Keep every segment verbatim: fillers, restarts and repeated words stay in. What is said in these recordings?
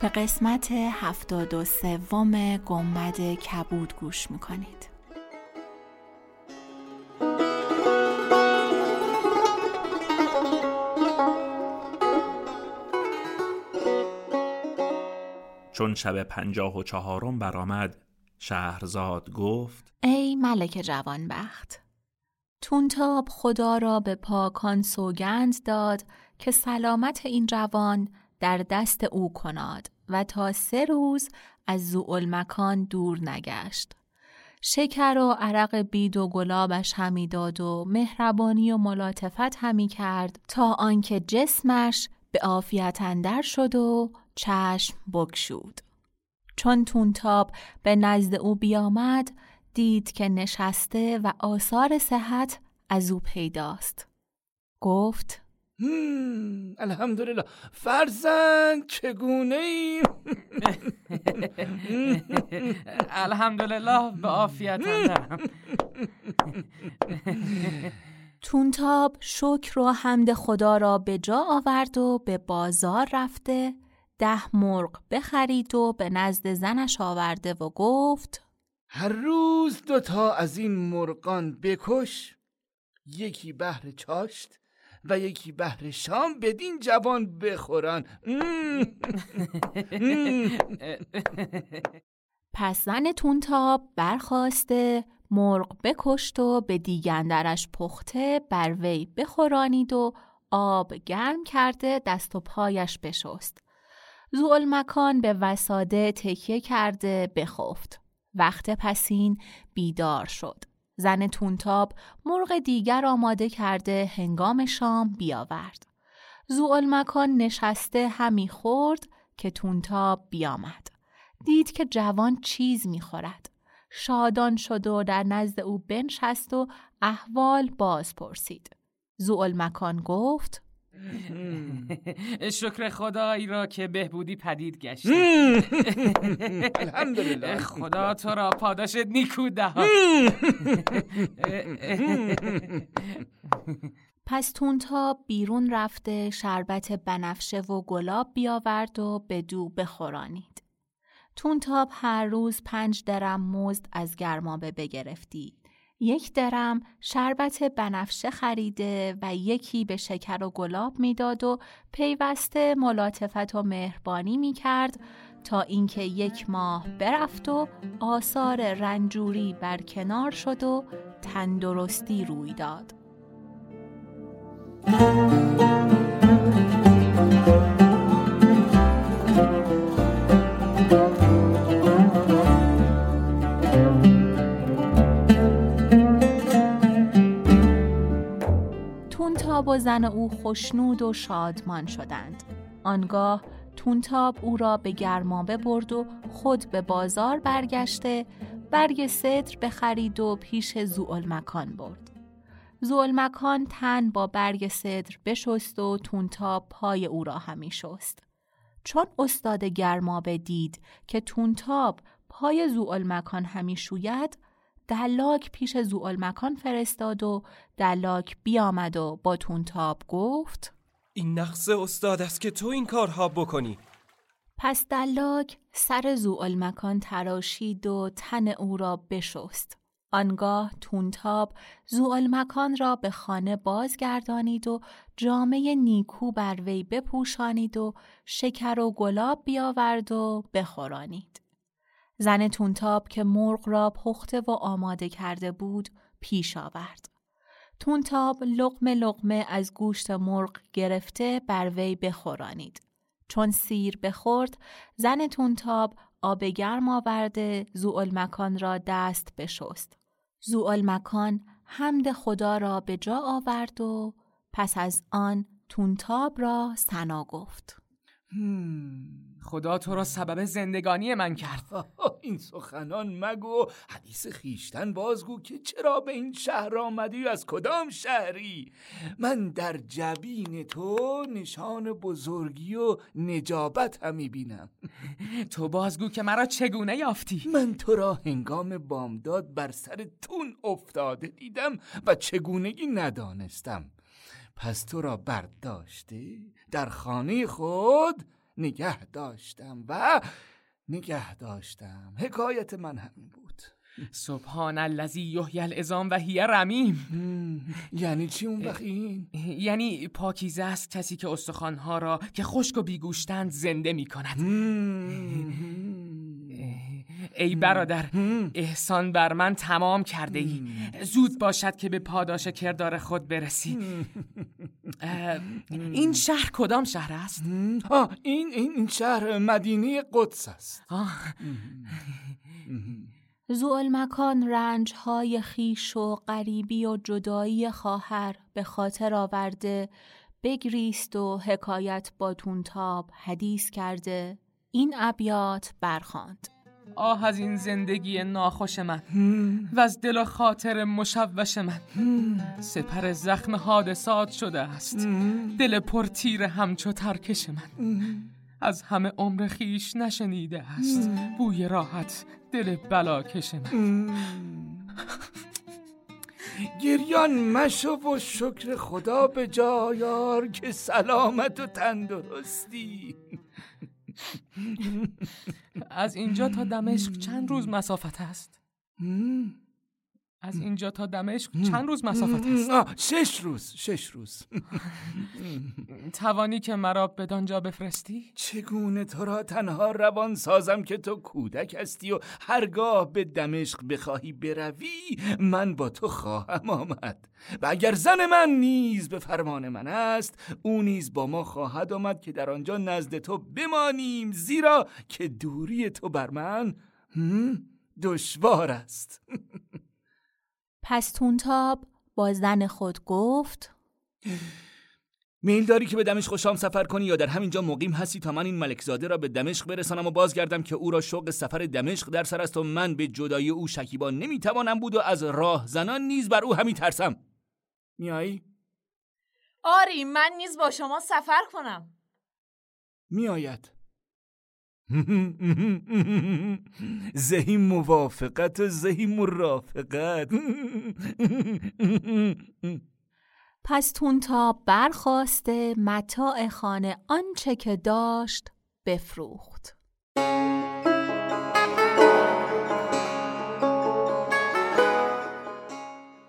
به قسمت هفتاد و سوم گنبدکبود گوش میکنید. چون شب پنجاه و چهارم برآمد، شهرزاد گفت: ای ملک جوانبخت، تونتاب خدا را به پاکان سوگند داد که سلامت این جوان در دست او کناد و تا سه روز از ضوء المکان دور نگشت. شکر و عرق بید و گلابش همی داد و مهربانی و ملاتفت همی کرد تا آنکه جسمش به عافیت اندر شد و چشم بگشود. چون تونتاب به نزد او بیامد، دید که نشسته و آثار صحت از او پیداست. گفت: الحمدلله، فرزند چگونه ای؟ الحمدلله، به عافیت اندرم. تونتاب شکر و حمد خدا را به جا آورد و به بازار رفته ده مرغ بخرید و به نزد زنش آورده و گفت: هر روز دوتا از این مرغان بکش، یکی بهر چاشت و یکی بهر شام بدین جوان بخورن. پس زن تونتاب برخاسته مرغ بکشت و به دیگندرش پخته بر وی بخورانید و آب گرم کرده دست و پایش بشست. ضوء المکان به وساده تکیه کرده بخفت. وقت پسین بیدار شد. زن تونتاب مرغ دیگر آماده کرده هنگام شام بیاورد. ضوء المکان نشسته همی خورد که تونتاب بیامد. دید که جوان چیز میخورد. شادان شد و در نزد او بنشست و احوال باز پرسید. ضوء المکان گفت: شکر خدایی را که بهبودی پدید گشت. الحمدلله، خدا تو را پاداشت نیکو دهاد. پس تونتاب بیرون رفته شربت بنفشه و گلاب بیاورد و به دو بخورانید. تونتاب هر روز پنج درم مزد از گرمابه بگرفتی. یک درم شربت بنفشه خریده و یکی به شکر و گلاب میداد و پیوسته ملاتفت و مهربانی میکرد تا اینکه یک ماه برفت و آثار رنجوری بر کنار شد و تندرستی روی داد. تونتاب و زن او خوشنود و شادمان شدند. آنگاه تونتاب او را به گرمابه برد و خود به بازار برگشته برگ سدر بخرید و پیش ضوء المکان برد. ضوء المکان تن با برگ سدر بشست و تونتاب پای او را همی شست. چون استاد گرمابه دید که تونتاب پای ضوء المکان همی شوید، دلاک پیش ضوء المکان فرستاد و دلاک بیامد و با تونتاب گفت: این نقص استاد است که تو این کارها بکنی. پس دلاک سر ضوء المکان تراشید و تن او را بشست. آنگاه تونتاب ضوء المکان را به خانه بازگردانید و جامه نیکو بر وی بپوشانید و شکر و گلاب بیاورد و بخورانید. زن تونتاب که مرغ را پخته و آماده کرده بود پیش آورد. تونتاب لقمه لقمه از گوشت مرغ گرفته بر وی بخورانید. چون سیر بخورد، زن تونتاب آب گرم آورده ضوء المکان را دست بشست. ضوء المکان حمد خدا را به جا آورد و پس از آن تونتاب را ثنا گفت. خدا تو را سبب زندگانی من کرد. این سخنان مگو، حدیث خیشتن بازگو که چرا به این شهر آمدی و از کدام شهری؟ من در جبین تو نشان بزرگی و نجابت همی بینم. تو بازگو که مرا چگونه یافتی؟ من تو را هنگام بامداد بر سر تون افتاده دیدم و چگونگی ندانستم، پس تو را برداشته در خانه خود نگه داشتم و نگه داشتم. حکایت من همین بود. سبحان الذی یحیی العظام و هی رمیم. یعنی چی اون وقت این؟ یعنی پاکیزه است کسی که استخوان‌ها را که خشک و بیگوشتند زنده می‌کند. ای برادر، احسان بر من تمام کرده ای، زود باشد که به پاداش کردار خود برسی. این شهر کدام شهر است؟ آه این این این شهر مدینه قدس است. ضوء المکان رنج‌های خویش و غریبی و جدایی خواهر به خاطر آورده، بگریست و حکایت با تونتاب حدیث کرده، این ابیات برخواند. آه از این زندگی ناخوش من و از دل و خاطر مشوش من، سپر زخم حادثات شده است دل پرتیر همچو ترکش من، از همه عمر خیش نشنیده است بوی راحت دل بلاکش من. گریان مشو و شکر خدا به جایار که سلامت و تندرستی. از اینجا تا دمشق چند روز مسافت است؟ از اینجا تا دمشق چند روز مسافت است؟ شش روز. شش روز. توانی که مرا بدانجا بفرستی؟ چگونه تو را تنها روان سازم که تو کودک هستی و هرگاه به دمشق بخواهی بروی من با تو خواهم آمد، و اگر زن من نیز به فرمان من است او نیز با ما خواهد آمد که در آنجا نزد تو بمانیم، زیرا که دوری تو بر من دشوار است. پس تونتاب با زن خود گفت میل داری که به دمشق و شام سفر کنی یا در همینجا مقیم هستی تا من این ملکزاده را به دمشق برسانم و بازگردم که او را شوق سفر دمشق در سر است و من به جدایی او شکیبا نمیتوانم بود و از راه زنان نیز بر او همی ترسم. میایی؟ آری من نیز با شما سفر کنم. میآید. زهی موافقت و زهی مرافقت. پس تونتاب برخواسته متاع خانه آنچه که داشت بفروخت.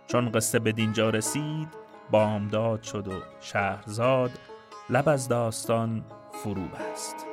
چون قصه به دینجا رسید بامداد شد و شهرزاد لب از داستان فرو بست.